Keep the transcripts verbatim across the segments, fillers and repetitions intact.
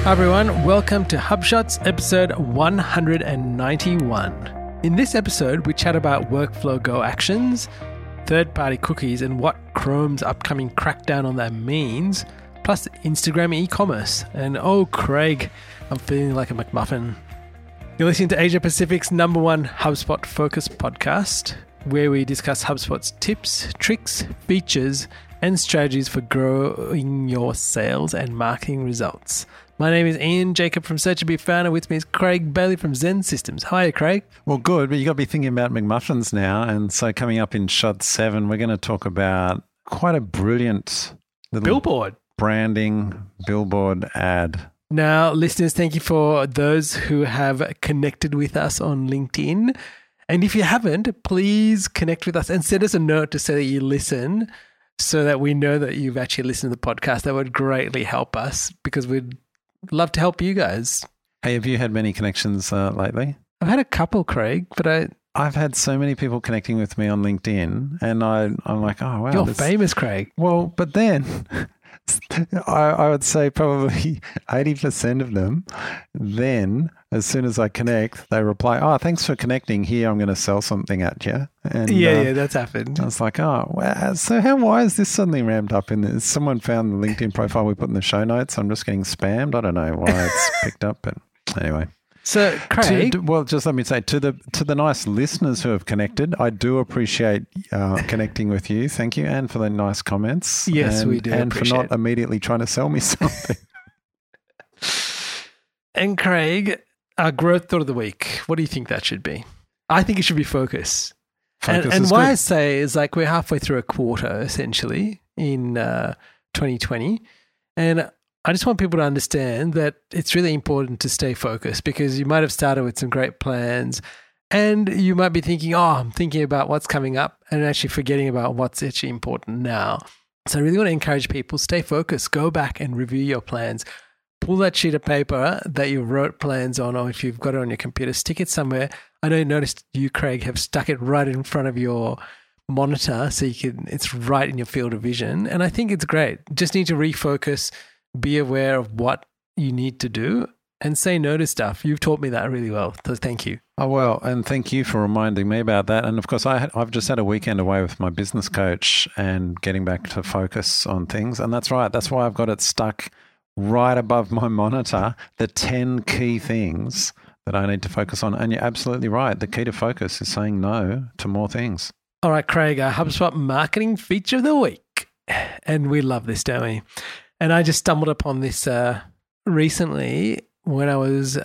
Hi everyone, welcome to HubShots episode one hundred ninety-one. In this episode, we chat about workflow go actions, third-party cookies, and what Chrome's upcoming crackdown on that means, plus Instagram e-commerce. And oh, Craig, I'm feeling like a McMuffin. You're listening to Asia Pacific's number one HubSpot focused podcast, where we discuss HubSpot's tips, tricks, features, and strategies for growing your sales and marketing results. My name is Ian Jacob from Search and Be Founder. With me is Craig Bailey from Zen Systems. Hiya, Craig. Well, good, but you got to be thinking about McMuffins now. And so coming up in Shot seven, we're going to talk about quite a brilliant little billboard branding billboard ad. Now, listeners, thank you for those who have connected with us on LinkedIn. And if you haven't, please connect with us and send us a note to say that you listen, so that we know that you've actually listened to the podcast. That would greatly help us, because we'd love to help you guys. Hey, have you had many connections uh, lately? I've had a couple, Craig, but I... I've had so many people connecting with me on LinkedIn, and I, I'm like, oh, wow. You're this... famous, Craig. Well, but then I, I would say probably eighty percent of them, then as soon as I connect, they reply, oh, thanks for connecting. Here, I'm going to sell something at you. And, yeah, uh, yeah, that's happened. I was like, oh, wow. So how, why is this suddenly ramped up in this? Someone found the LinkedIn profile we put in the show notes. I'm just getting spammed. I don't know why it's picked up, but anyway. So, Craig. To, well, just let me say, to the to the nice listeners who have connected, I do appreciate uh, connecting with you. Thank you, and for the nice comments. Yes, and, we do. And for not it. immediately trying to sell me something. And, Craig, our growth thought of the week, what do you think that should be? I think it should be focus. Focus and and is why good. I say is, like, we're halfway through a quarter, essentially, in uh, twenty twenty. And I just want people to understand that it's really important to stay focused, because you might have started with some great plans and you might be thinking, oh, I'm thinking about what's coming up, and actually forgetting about what's actually important now. So I really want to encourage people, stay focused, go back and review your plans. Pull that sheet of paper that you wrote plans on, or if you've got it on your computer, stick it somewhere. I know you noticed you, Craig, have stuck it right in front of your monitor, so you can, it's right in your field of vision. And I think it's great. Just need to refocus. Be aware of what you need to do and say no to stuff. You've taught me that really well, so thank you. Oh, well, and thank you for reminding me about that. And, of course, I had, I've just had a weekend away with my business coach and getting back to focus on things. And that's right. That's why I've got it stuck right above my monitor, the ten key things that I need to focus on. And you're absolutely right. The key to focus is saying no to more things. All right, Craig, our HubSpot marketing feature of the week. And we love this, don't we? And I just stumbled upon this uh, recently when I was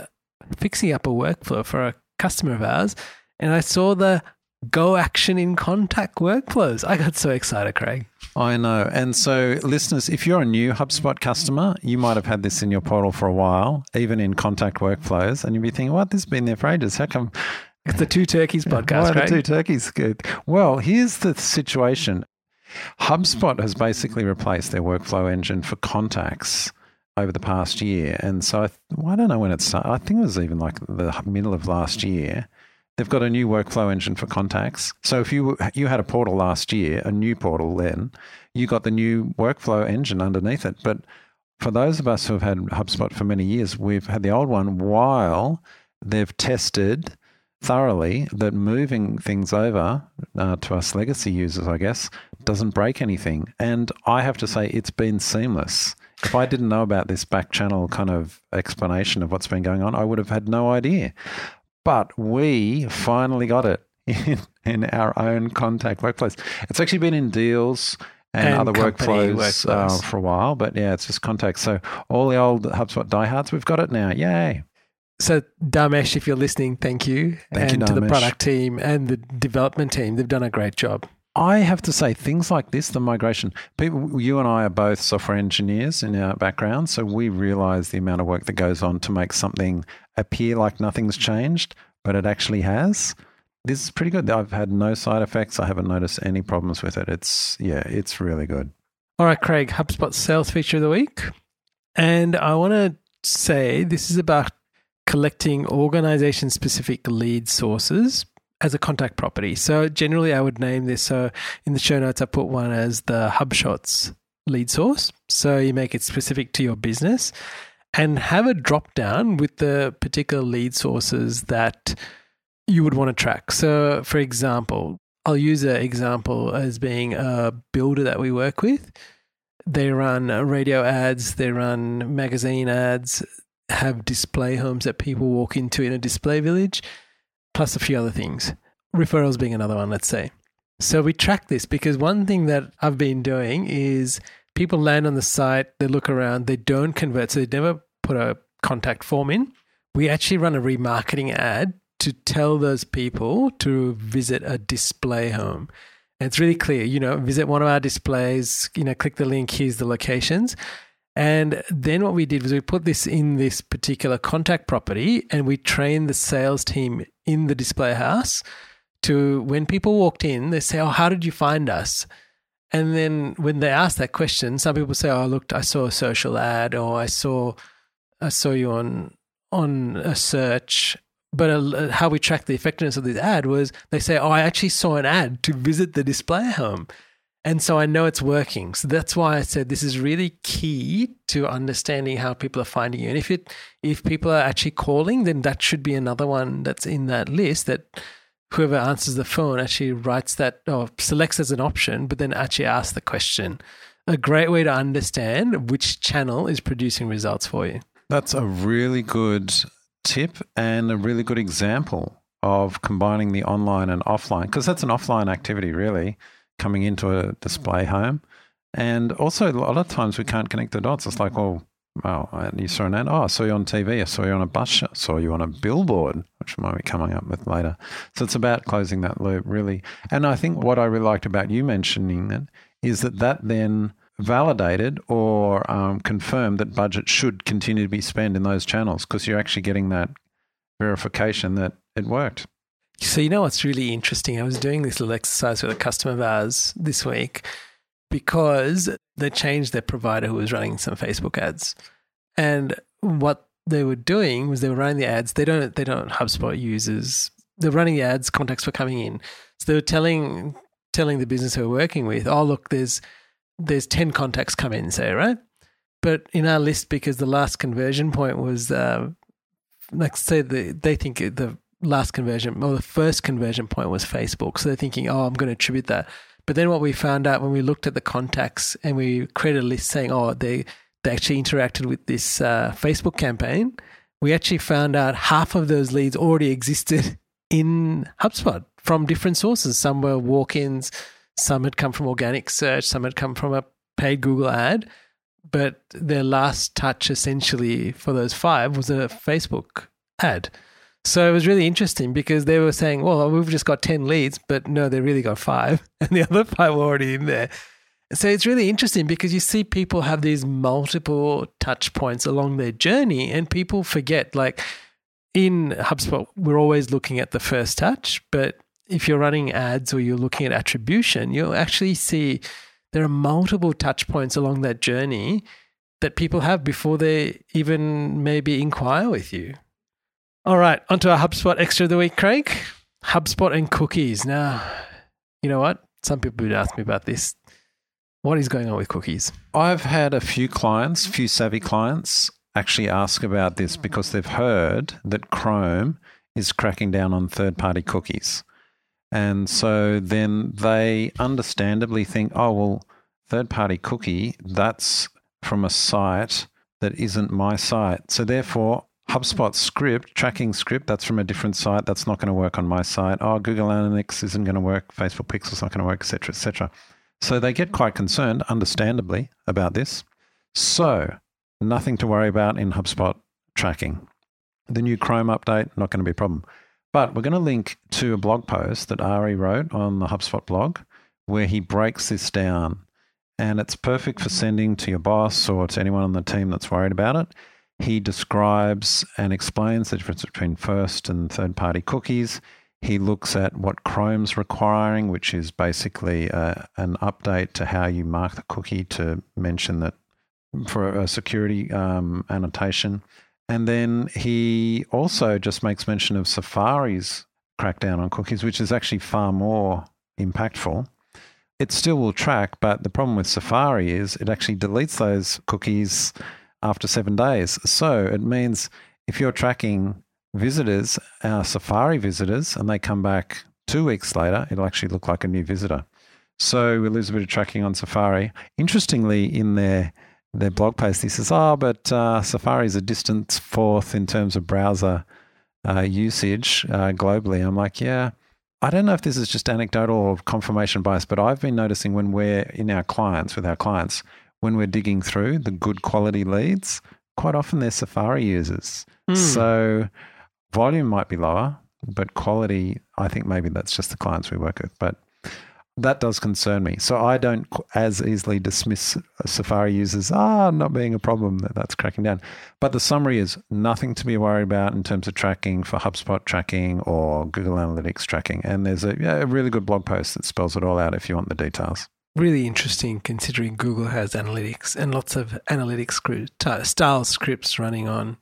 fixing up a workflow for a customer of ours, and I saw the Go Action in Contact workflows. I got so excited, Craig. I know. And so, listeners, if you're a new HubSpot customer, you might have had this in your portal for a while, even in Contact workflows, and you'd be thinking, what, this has been there for ages. How come? It's the Two Turkeys podcast, Why Craig? The Two Turkeys. Good. Well, here's the situation. HubSpot has basically replaced their workflow engine for contacts over the past year. And so I, th- well, I don't know when it started. I think it was even like the middle of last year. They've got a new workflow engine for contacts. So if you you had a portal last year, a new portal then, you got the new workflow engine underneath it. But for those of us who have had HubSpot for many years, we've had the old one while they've tested thoroughly that moving things over uh, to us legacy users, I guess, doesn't break anything. And I have to say, it's been seamless. If I didn't know about this back channel kind of explanation of what's been going on, I would have had no idea. But we finally got it in, in our own contact workplace. It's actually been in deals and, and other workflows, workflows. Uh, for a while, but yeah, it's just contacts. So all the old HubSpot diehards, we've got it now. Yay. So, Damesh, if you're listening, thank you. Thank and you, to the product team and the development team. They've done a great job. I have to say, things like this, the migration, people, you and I are both software engineers in our background, so we realize the amount of work that goes on to make something appear like nothing's changed, but it actually has. This is pretty good. I've had no side effects. I haven't noticed any problems with it. It's, yeah, it's really good. All right, Craig, HubSpot sales feature of the week. And I want to say this is about collecting organization-specific lead sources as a contact property. So generally, I would name this. So in the show notes, I put one as the HubShots lead source. So you make it specific to your business. and have a drop down with the particular lead sources that you would want to track. So for example, I'll use an example as being a builder that we work with. They run radio ads, they run magazine ads, have display homes that people walk into in a display village, plus a few other things. Referrals being another one, let's say. So we track this because one thing that I've been doing is people land on the site, they look around, they don't convert, so they never put a contact form in. We actually run a remarketing ad to tell those people to visit a display home. And it's really clear, you know, visit one of our displays, you know, click the link, here's the locations. And then what we did was we put this in this particular contact property and we trained the sales team in the display house to, when people walked in, they say, oh, how did you find us? And then when they ask that question, some people say, oh, look, I saw a social ad, or I saw I saw you on on a search. But a, how we track the effectiveness of this ad was they say, oh, I actually saw an ad to visit the display home. And so I know it's working. So that's why I said this is really key to understanding how people are finding you. And if it if people are actually calling, then that should be another one that's in that list, that whoever answers the phone actually writes that or selects as an option, but then actually asks the question. A great way to understand which channel is producing results for you. That's a really good tip and a really good example of combining the online and offline, because that's an offline activity really, coming into a display home. And also a lot of times we can't connect the dots. It's like, oh, well, you saw an ad. Oh, I saw you on T V. I saw you on a bus. I saw you on a billboard, which I might be coming up with later. So it's about closing that loop really. And I think what I really liked about you mentioning it is that that then validated or um, confirmed that budget should continue to be spent in those channels, because you're actually getting that verification that it worked. So you know what's really interesting? I was doing this little exercise with a customer of ours this week because they changed their provider who was running some Facebook ads. And what they were doing was they were running the ads. They don't they don't HubSpot users. They're running the ads, contacts were coming in. So they were telling telling the business who we're working with, oh, look, there's there's ten contacts come in, say, right? But in our list, because the last conversion point was, uh, like say the, they think the last conversion or the first conversion point was Facebook. So they're thinking, oh, I'm going to attribute that. But then what we found out when we looked at the contacts and we created a list saying, oh, they, they actually interacted with this uh, Facebook campaign, we actually found out half of those leads already existed in HubSpot from different sources. Some were walk-ins, some had come from organic search, some had come from a paid Google ad, but their last touch essentially for those five was a Facebook ad. So it was really interesting because they were saying, well, we've just got ten leads, but no, they really got five and the other five were already in there. So it's really interesting because you see people have these multiple touch points along their journey and people forget, like in HubSpot, we're always looking at the first touch, but if you're running ads or you're looking at attribution, you'll actually see there are multiple touch points along that journey that people have before they even maybe inquire with you. All right, onto our HubSpot extra of the week, Craig. HubSpot and cookies. Now, you know what? Some people would ask me about this. What is going on with cookies? I've had a few clients, few savvy clients, actually ask about this because they've heard that Chrome is cracking down on third-party cookies. And so then they understandably think, oh, well, third-party cookie, that's from a site that isn't my site. So therefore, HubSpot script, tracking script, that's from a different site. That's not going to work on my site. Oh, Google Analytics isn't going to work. Facebook Pixel's not going to work, et cetera, et cetera. So they get quite concerned, understandably, about this. So nothing to worry about in HubSpot tracking. The new Chrome update, not going to be a problem. But we're going to link to a blog post that Ari wrote on the HubSpot blog where he breaks this down. And it's perfect for sending to your boss or to anyone on the team that's worried about it. He describes and explains the difference between first and third-party cookies. He looks at what Chrome's requiring, which is basically uh, an update to how you mark the cookie to mention that for a security um, annotation. And then he also just makes mention of Safari's crackdown on cookies, which is actually far more impactful. It still will track, but the problem with Safari is it actually deletes those cookies after seven days. So it means if you're tracking visitors, our Safari visitors, and they come back two weeks later, it'll actually look like a new visitor. So we lose a bit of tracking on Safari. Interestingly, in their their blog post, he says, oh, but uh, Safari is a distant fourth in terms of browser uh, usage uh, globally. I'm like, yeah, I don't know if this is just anecdotal or confirmation bias, but I've been noticing when we're in our clients, with our clients, when we're digging through the good quality leads, quite often they're Safari users. Mm. So volume might be lower, but quality, I think maybe that's just the clients we work with. But that does concern me. So I don't as easily dismiss Safari users, ah, not being a problem, that that's cracking down. But the summary is nothing to be worried about in terms of tracking for HubSpot tracking or Google Analytics tracking. And there's a, yeah, a really good blog post that spells it all out if you want the details. Really interesting, considering Google has analytics and lots of analytics style scripts running on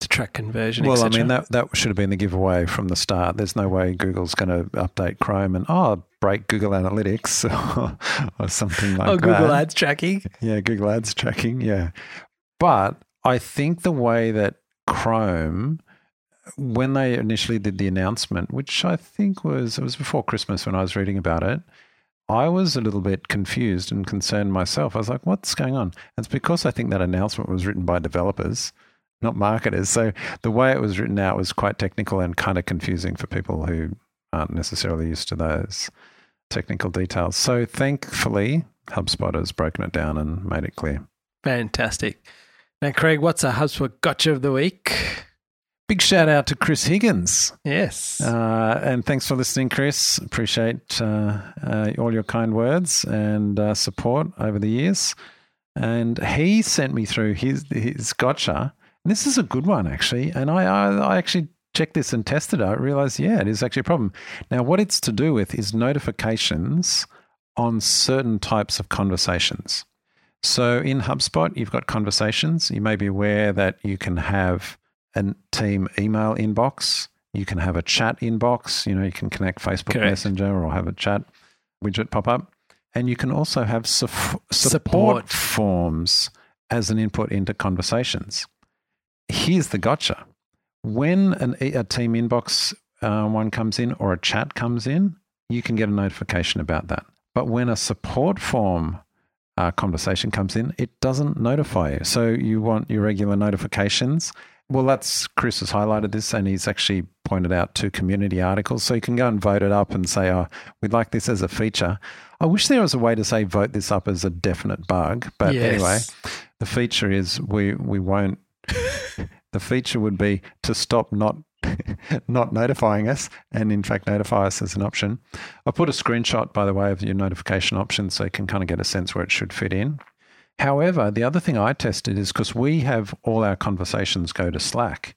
to track conversion, et cetera. Well, I mean, that, that should have been the giveaway from the start. There's no way Google's going to update Chrome and, oh, break Google Analytics or, or something like that. Oh, Google that. Ads tracking. Yeah, Google Ads tracking, yeah. But I think the way that Chrome, when they initially did the announcement, which I think was, it was before Christmas when I was reading about it, I was a little bit confused and concerned myself. I was like, what's going on? And it's because I think that announcement was written by developers, not marketers. So the way it was written out was quite technical and kind of confusing for people who aren't necessarily used to those technical details. So thankfully, HubSpot has broken it down and made it clear. Fantastic. Now, Craig, what's a HubSpot gotcha of the week? Big shout out to Chris Higgins. Yes. Uh, and thanks for listening, Chris. Appreciate uh, uh, all your kind words and uh, support over the years. And he sent me through his his gotcha. This is a good one, actually, and I, I, I actually checked this and tested it. I realized, yeah, it is actually a problem. Now, what it's to do with is notifications on certain types of conversations. So in HubSpot, you've got conversations. You may be aware that you can have a team email inbox. You can have a chat inbox. You know, you can connect Facebook Correct. Messenger or have a chat widget pop up. And you can also have su- support, support forms as an input into conversations. Here's the gotcha. When an, a team inbox uh, one comes in or a chat comes in, you can get a notification about that. But when a support form uh, conversation comes in, it doesn't notify you. So you want your regular notifications. Well, that's Chris has highlighted this, and he's actually pointed out two community articles. So you can go and vote it up and say, oh, we'd like this as a feature. I wish there was a way to say vote this up as a definite bug. But yes. Anyway, the feature is we, we won't. The feature would be to stop not not notifying us and, in fact, notify us as an option. I put a screenshot, by the way, of your notification option so you can kind of get a sense where it should fit in. However, the other thing I tested is because we have all our conversations go to Slack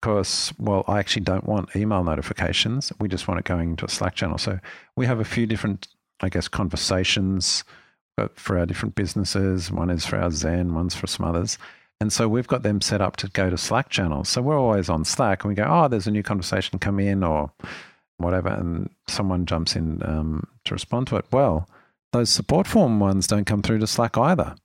because, well, I actually don't want email notifications. We just want it going into a Slack channel. So we have a few different, I guess, conversations for our different businesses. One is for our Zen, one's for some others. And so we've got them set up to go to Slack channels. So we're always on Slack and we go, oh, there's a new conversation come in or whatever, and someone jumps in um, to respond to it. Well, those support form ones don't come through to Slack either.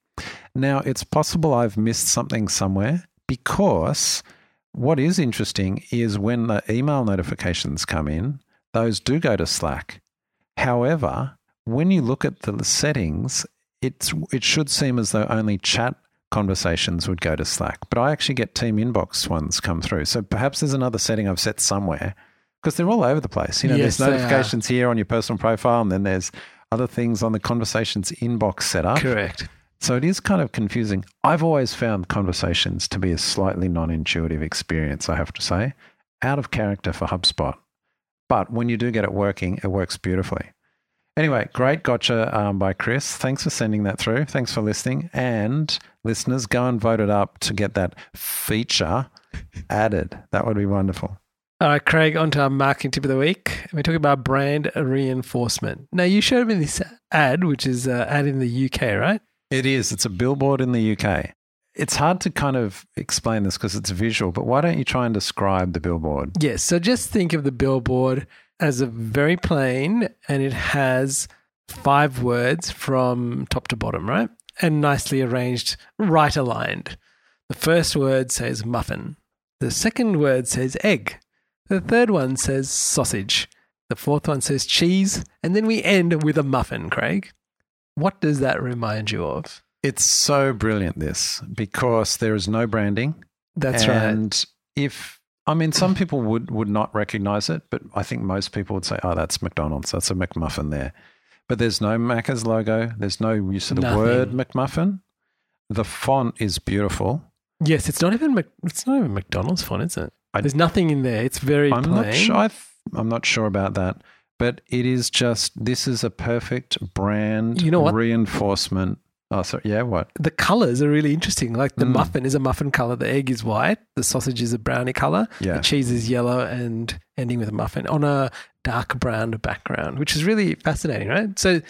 Now, it's possible I've missed something somewhere because what is interesting is when the email notifications come in, those do go to Slack. However, when you look at the settings, it's it should seem as though only chat conversations would go to Slack, but I actually get team inbox ones come through. So perhaps there's another setting I've set somewhere because they're all over the place. You know, yes, there's notifications here on your personal profile and then there's other things on the conversations inbox setup. Correct. So it is kind of confusing. I've always found conversations to be a slightly non-intuitive experience, I have to say, out of character for HubSpot. But when you do get it working, it works beautifully. Anyway, great gotcha um, by Chris. Thanks for sending that through. Thanks for listening. And listeners, go and vote it up to get that feature added. That would be wonderful. All right, Craig, on to our marketing tip of the week. We're talking about brand reinforcement. Now, you showed me this ad, which is an ad in the U K, right? It is. It's a billboard in the U K. It's hard to kind of explain this because it's visual, but why don't you try and describe the billboard? Yes. So just think of the billboard as a very plain, and it has five words from top to bottom, right? And nicely arranged, right aligned. The first word says muffin. The second word says egg. The third one says sausage. The fourth one says cheese. And then we end with a muffin, Craig. What does that remind you of? It's so brilliant, this, because there is no branding. That's and right. And if, I mean, some people would, would not recognize it, but I think most people would say, oh, that's McDonald's. That's a McMuffin there. But there's no Macca's logo. There's no use of the Nothing. word McMuffin. The font is beautiful. Yes, it's not even Mac- it's not even McDonald's font, is it? I, There's nothing in there. It's very I'm plain. Not sure, I th- I'm not sure about that, but it is just this is a perfect brand you know what? reinforcement. Oh, sorry. Yeah, what? The colours are really interesting. Like the mm. muffin is a muffin colour. The egg is white. The sausage is a brownie colour. Yeah. The cheese is yellow and ending with a muffin on a dark brown background, which is really fascinating, right? So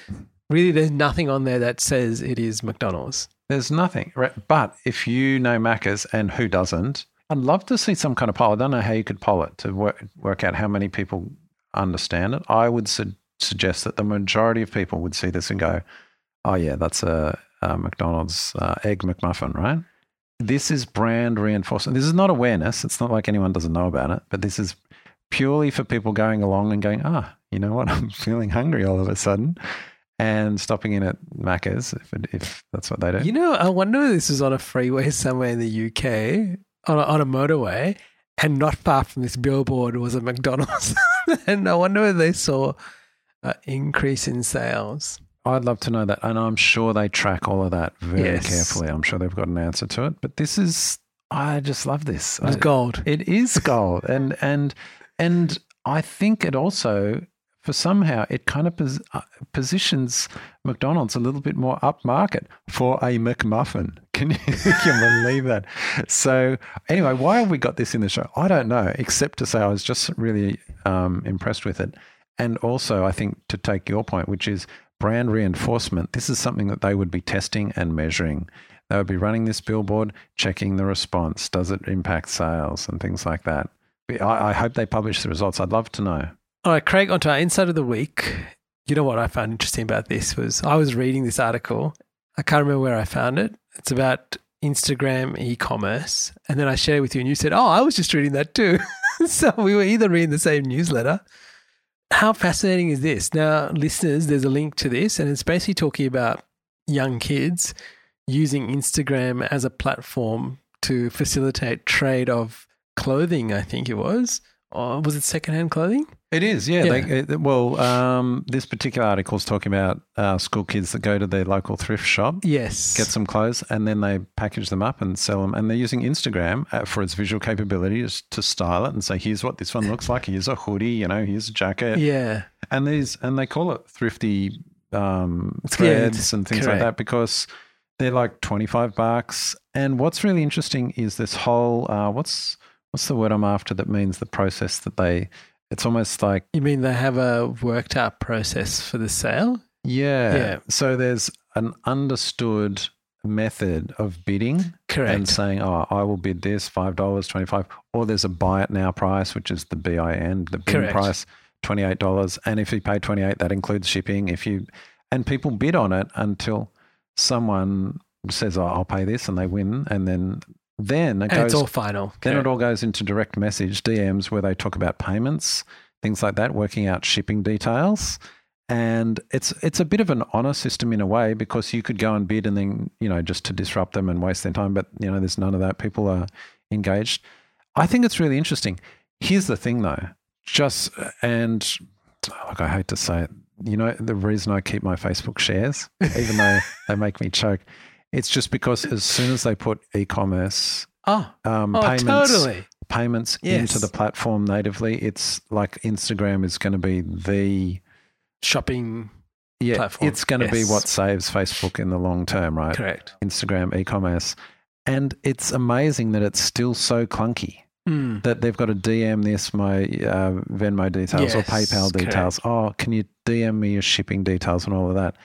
really there's nothing on there that says it is McDonald's. There's nothing, right? But if you know Macca's, and who doesn't, I'd love to see some kind of poll. I don't know how you could poll it to work, work out how many people understand it. I would su- suggest that the majority of people would see this and go, oh, yeah, that's a, a McDonald's uh, Egg McMuffin, right? This is brand reinforcement. This is not awareness. It's not like anyone doesn't know about it, but this is purely for people going along and going, ah, you know what? I'm feeling hungry all of a sudden. And stopping in at Macca's, if, it, if that's what they do. You know, I wonder if this is on a freeway somewhere in the U K, on a, on a motorway, and not far from this billboard was a McDonald's. And I wonder if they saw an increase in sales. I'd love to know that. And I'm sure they track all of that very yes. carefully. I'm sure they've got an answer to it. But this is, I just love this. It's I, gold. It is gold. and and And I think it also... For somehow it kind of pos- positions McDonald's a little bit more upmarket for a McMuffin. Can you, can believe that? So anyway, why have we got this in the show? I don't know, except to say I was just really um, impressed with it. And also I think to take your point, which is brand reinforcement, this is something that they would be testing and measuring. They would be running this billboard, checking the response. Does it impact sales and things like that? I, I hope they publish the results. I'd love to know. All right, Craig, onto our insight of the week. You know what I found interesting about this was I was reading this article. I can't remember where I found it. It's about Instagram e-commerce. And then I shared it with you and you said, oh, I was just reading that too. So we were either reading the same newsletter. How fascinating is this? Now, listeners, there's a link to this and it's basically talking about young kids using Instagram as a platform to facilitate trade of clothing, I think it was. Or was it secondhand clothing? It is, yeah. yeah. They, it, well, um, this particular article is talking about uh, school kids that go to their local thrift shop, yes, get some clothes, and then they package them up and sell them. And they're using Instagram uh, for its visual capabilities to style it and say, "Here's what this one looks like. Here's a hoodie. You know, here's a jacket." Yeah, and these and they call it thrifty um, threads yeah, and things correct. like that because they're like twenty-five bucks. And what's really interesting is this whole uh, what's what's the word I'm after that means the process that they. It's almost like... You mean they have a worked out process for the sale? Yeah. yeah. So there's an understood method of bidding. Correct. And saying, oh, I will bid this, five dollars, twenty-five dollars. Or there's a buy it now price, which is the B I N, the bin price, twenty-eight dollars. And if you pay twenty-eight dollars, that includes shipping. If you And people bid on it until someone says, oh, I'll pay this, and they win, and then... Then it and goes, it's all final. Then correct. It all goes into direct message, D Ms, where they talk about payments, things like that, working out shipping details. And it's it's a bit of an honor system in a way because you could go and bid and then, you know, just to disrupt them and waste their time. But, you know, there's none of that. People are engaged. I think it's really interesting. Here's the thing, though. Just and, look, I hate to say it, you know, the reason I keep my Facebook shares, even though they make me choke, it's just because as soon as they put e-commerce oh, um, oh, payments, totally. payments yes. into the platform natively, it's like Instagram is going to be the shopping yeah, platform. It's going to yes. be what saves Facebook in the long term, right? Correct. Instagram, e-commerce. And it's amazing that it's still so clunky mm. that they've got to D M this, my uh, Venmo details yes, or PayPal details. Correct. Oh, can you D M me your shipping details and all of that?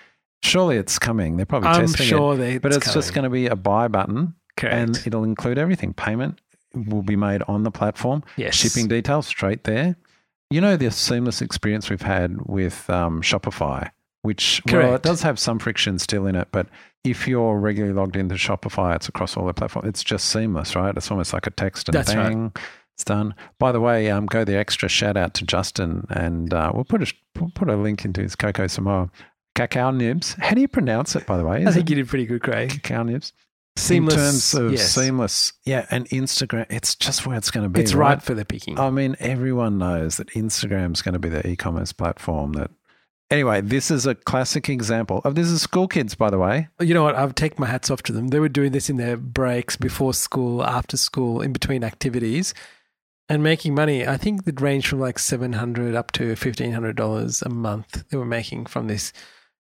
Surely it's coming. They're probably I'm testing sure it. They, it's but it's coming. Just going to be a buy button correct. And it'll include everything. Payment will be made on the platform. Yes. Shipping details straight there. You know the seamless experience we've had with um, Shopify, which, correct. Well, it does have some friction still in it, but if you're regularly logged into Shopify, it's across all the platforms. It's just seamless, right? It's almost like a text and That's bang. Right. It's done. By the way, um, go the extra shout out to Justin, and uh, we'll put a we'll put a link into his Cocoa Samoa. Cacao nibs. How do you pronounce it, by the way? Is I think it? you did pretty good, Craig. Cacao nibs. Seamless. In terms of yes. seamless. Yeah, and Instagram, it's just where it's going to be. It's right? right for the picking. I mean, everyone knows that Instagram's going to be the e-commerce platform that... Anyway, this is a classic example. Oh, this is school kids, by the way. You know what? I'll take my hats off to them. They were doing this in their breaks, before school, after school, in between activities and making money. I think it ranged from like seven hundred dollars up to fifteen hundred dollars a month they were making from this.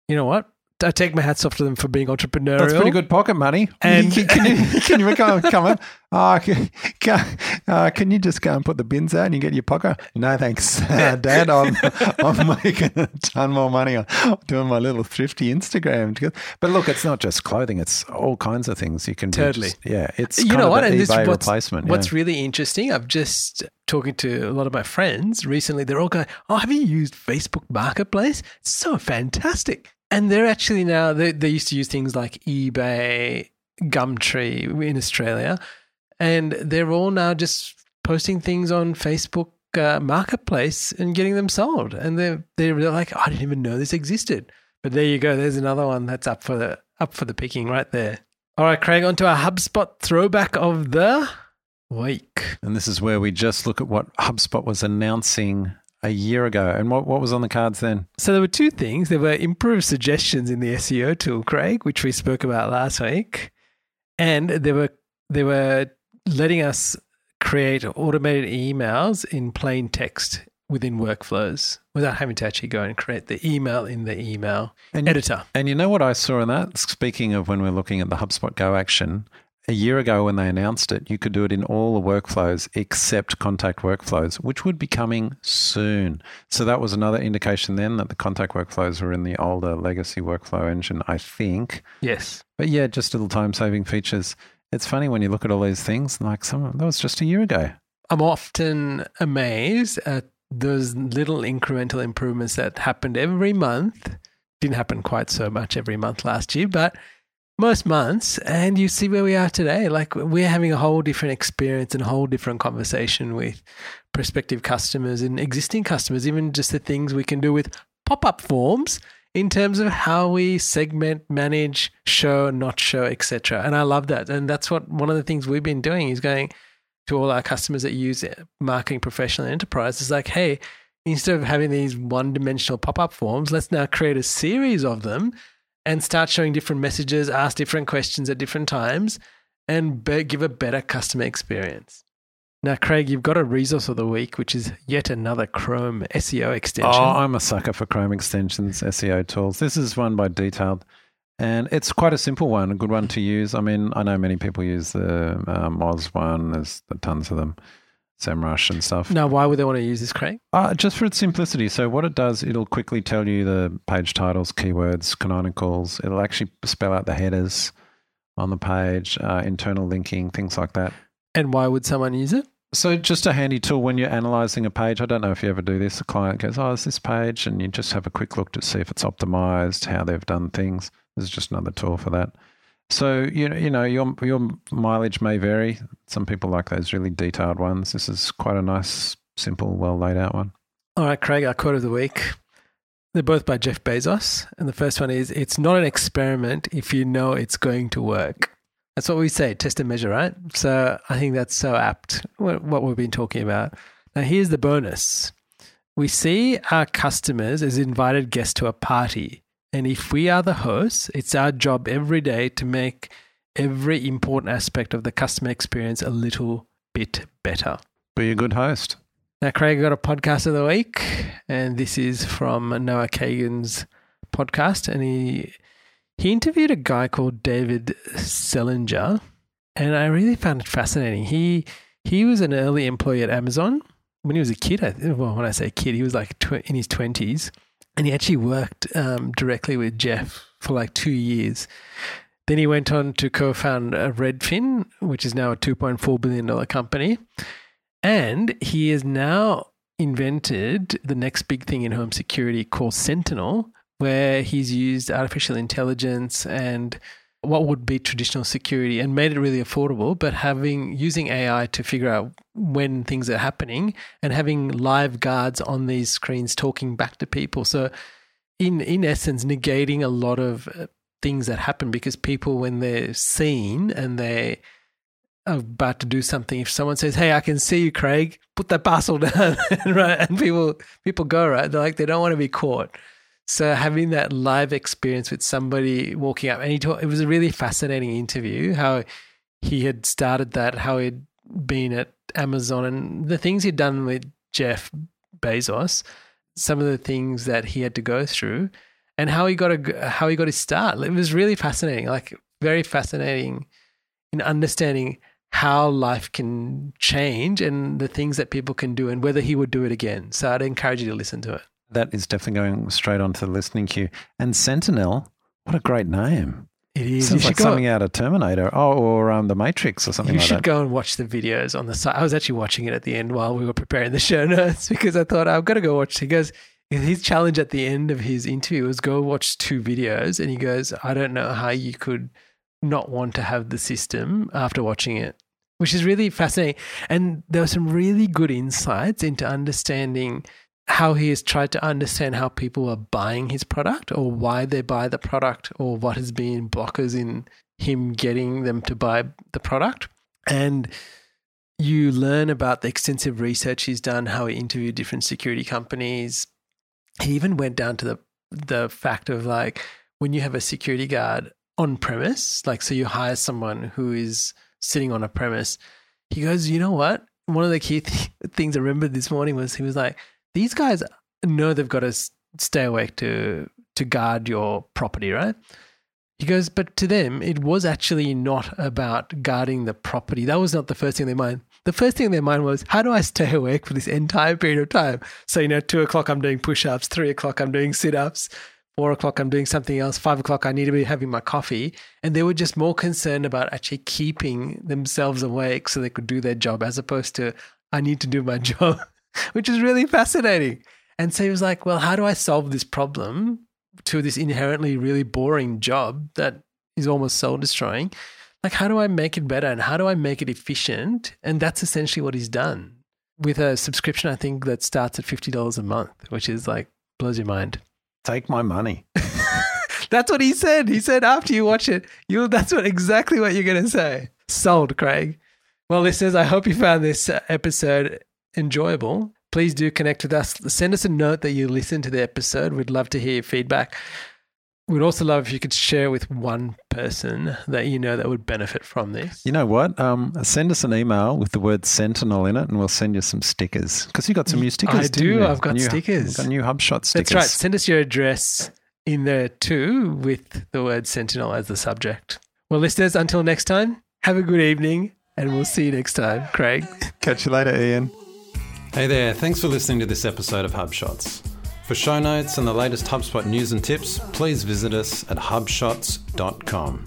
You know what? I take my hats off to them for being entrepreneurial. That's pretty good pocket money. And can, can you, can you come, come in? Uh, can, can, uh, can you just go and put the bins out and you get your pocket? No, thanks, uh, Dad. I'm, I'm making a ton more money on doing my little thrifty Instagram. But look, it's not just clothing; it's all kinds of things you can do. Totally. Just, yeah, it's you kind know of what? An and eBay what's, replacement. What's yeah. really interesting? I've just. Talking to a lot of my friends recently, they're all going, oh, have you used Facebook Marketplace? It's so fantastic. And they're actually now, they, they used to use things like eBay, Gumtree in Australia, and they're all now just posting things on Facebook uh, Marketplace and getting them sold. And they're, they're like, oh, I didn't even know this existed. But there you go. There's another one that's up for the up for the picking right there. All right, Craig, on to our HubSpot throwback of the... week. And this is where we just look at what HubSpot was announcing a year ago. And what, what was on the cards then? So there were two things. There were improved suggestions in the S E O tool, Craig, which we spoke about last week. And they were they were letting us create automated emails in plain text within workflows without having to actually go and create the email in the email and editor. You, and you know what I saw in that? Speaking of when we're looking at the HubSpot Go action, a year ago when they announced it, you could do it in all the workflows except contact workflows, which would be coming soon. So that was another indication then that the contact workflows were in the older legacy workflow engine, I think. Yes. But yeah, just little time-saving features. It's funny when you look at all these things, like some of them, that was just a year ago. I'm often amazed at those little incremental improvements that happened every month. Didn't happen quite so much every month last year, but... most months, and you see where we are today. Like we're having a whole different experience and a whole different conversation with prospective customers and existing customers, even just the things we can do with pop-up forms in terms of how we segment, manage, show, not show, et cetera. And I love that. And that's what one of the things we've been doing is going to all our customers that use marketing professional and enterprise is like, hey, instead of having these one-dimensional pop-up forms, let's now create a series of them and start showing different messages, ask different questions at different times, and be- give a better customer experience. Now, Craig, you've got a resource of the week, which is yet another Chrome S E O extension. Oh, I'm a sucker for Chrome extensions, S E O tools. This is one by Detailed, and it's quite a simple one, a good one to use. I mean, I know many people use the uh, Moz one. There's tons of them. Semrush and stuff. Now, why would they want to use this, Craig? Uh, just for its simplicity. So what it does, it'll quickly tell you the page titles, keywords, canonicals. It'll actually spell out the headers on the page, uh, internal linking, things like that. And why would someone use it? So just a handy tool when you're analyzing a page. I don't know if you ever do this. A client goes, oh, it's this page. And you just have a quick look to see if it's optimized, how they've done things. There's just another tool for that. So, you know, you know your your mileage may vary. Some people like those really detailed ones. This is quite a nice, simple, well laid out one. All right, Craig, our quote of the week. They're both by Jeff Bezos. And the first one is, it's not an experiment if you know it's going to work. That's what we say, test and measure, right? So I think that's so apt, what we've been talking about. Now, here's the bonus. We see our customers as invited guests to a party. And if we are the hosts, it's our job every day to make every important aspect of the customer experience a little bit better. Be a good host. Now, Craig, got a podcast of the week, and this is from Noah Kagan's podcast. And he he interviewed a guy called David Selinger, and I really found it fascinating. He he was an early employee at Amazon when he was a kid. I, well, when I say kid, he was like tw- in his twenties. And he actually worked um, directly with Jeff for like two years. Then he went on to co-found Redfin, which is now a two point four billion dollars company. And he has now invented the next big thing in home security called Sentinel, where he's used artificial intelligence and what would be traditional security and made it really affordable, but having using A I to figure out when things are happening and having live guards on these screens talking back to people. So in in essence, negating a lot of things that happen, because people, when they're seen and they're about to do something, if someone says, "Hey, I can see you, Craig, put that parcel down," right? And people people go, right? They're like, they don't want to be caught. So having that live experience with somebody walking up, and he talk, it was a really fascinating interview, how he had started that, how he'd been at Amazon and the things he'd done with Jeff Bezos, some of the things that he had to go through, and how he got a how he got his start. It was really fascinating, like very fascinating in understanding how life can change and the things that people can do and whether he would do it again. So I'd encourage you to listen to it. That is definitely going straight onto the listening queue. And Sentinel, what a great name. It is. Sounds like something out of Terminator oh, or um, The Matrix or something like that. You should go and watch the videos on the site. I was actually watching it at the end while we were preparing the show notes, because I thought, I've got to go watch. He goes, his challenge at the end of his interview was go watch two videos. And he goes, I don't know how you could not want to have the system after watching it, which is really fascinating. And there were some really good insights into understanding how he has tried to understand how people are buying his product or why they buy the product or what has been blockers in him getting them to buy the product. And you learn about the extensive research he's done, how he interviewed different security companies. He even went down to the the fact of, like, when you have a security guard on premise, like, so you hire someone who is sitting on a premise, he goes, you know what? One of the key th- things I remembered this morning was he was like, these guys know they've got to stay awake to to guard your property, right? He goes, but to them, it was actually not about guarding the property. That was not the first thing in their mind. The first thing in their mind was, how do I stay awake for this entire period of time? So, you know, two o'clock, I'm doing push-ups, three o'clock, I'm doing sit-ups, four o'clock, I'm doing something else, five o'clock, I need to be having my coffee. And they were just more concerned about actually keeping themselves awake so they could do their job, as opposed to, I need to do my job. Which is really fascinating. And so he was like, well, how do I solve this problem to this inherently really boring job that is almost soul destroying? Like, how do I make it better and how do I make it efficient? And that's essentially what he's done with a subscription, I think, that starts at fifty dollars a month, which is like, blows your mind. Take my money. That's what he said. He said, after you watch it, you'll, that's what exactly what you're going to say. Sold, Craig. Well, listeners, I hope you found this episode enjoyable. Please do connect with us. Send us a note that you listened to the episode. We'd love to hear your feedback. We'd also love if you could share with one person that you know that would benefit from this. You know what? Um, send us an email with the word Sentinel in it and we'll send you some stickers, because you got some new stickers. I do. You? I've got new stickers. I've got new HubShot stickers. That's right. Send us your address in there too with the word Sentinel as the subject. Well, listeners, until next time, have a good evening and we'll see you next time. Craig. Catch you later, Ian. Hey there, thanks for listening to this episode of HubShots. For show notes and the latest HubSpot news and tips, please visit us at hubshots dot com.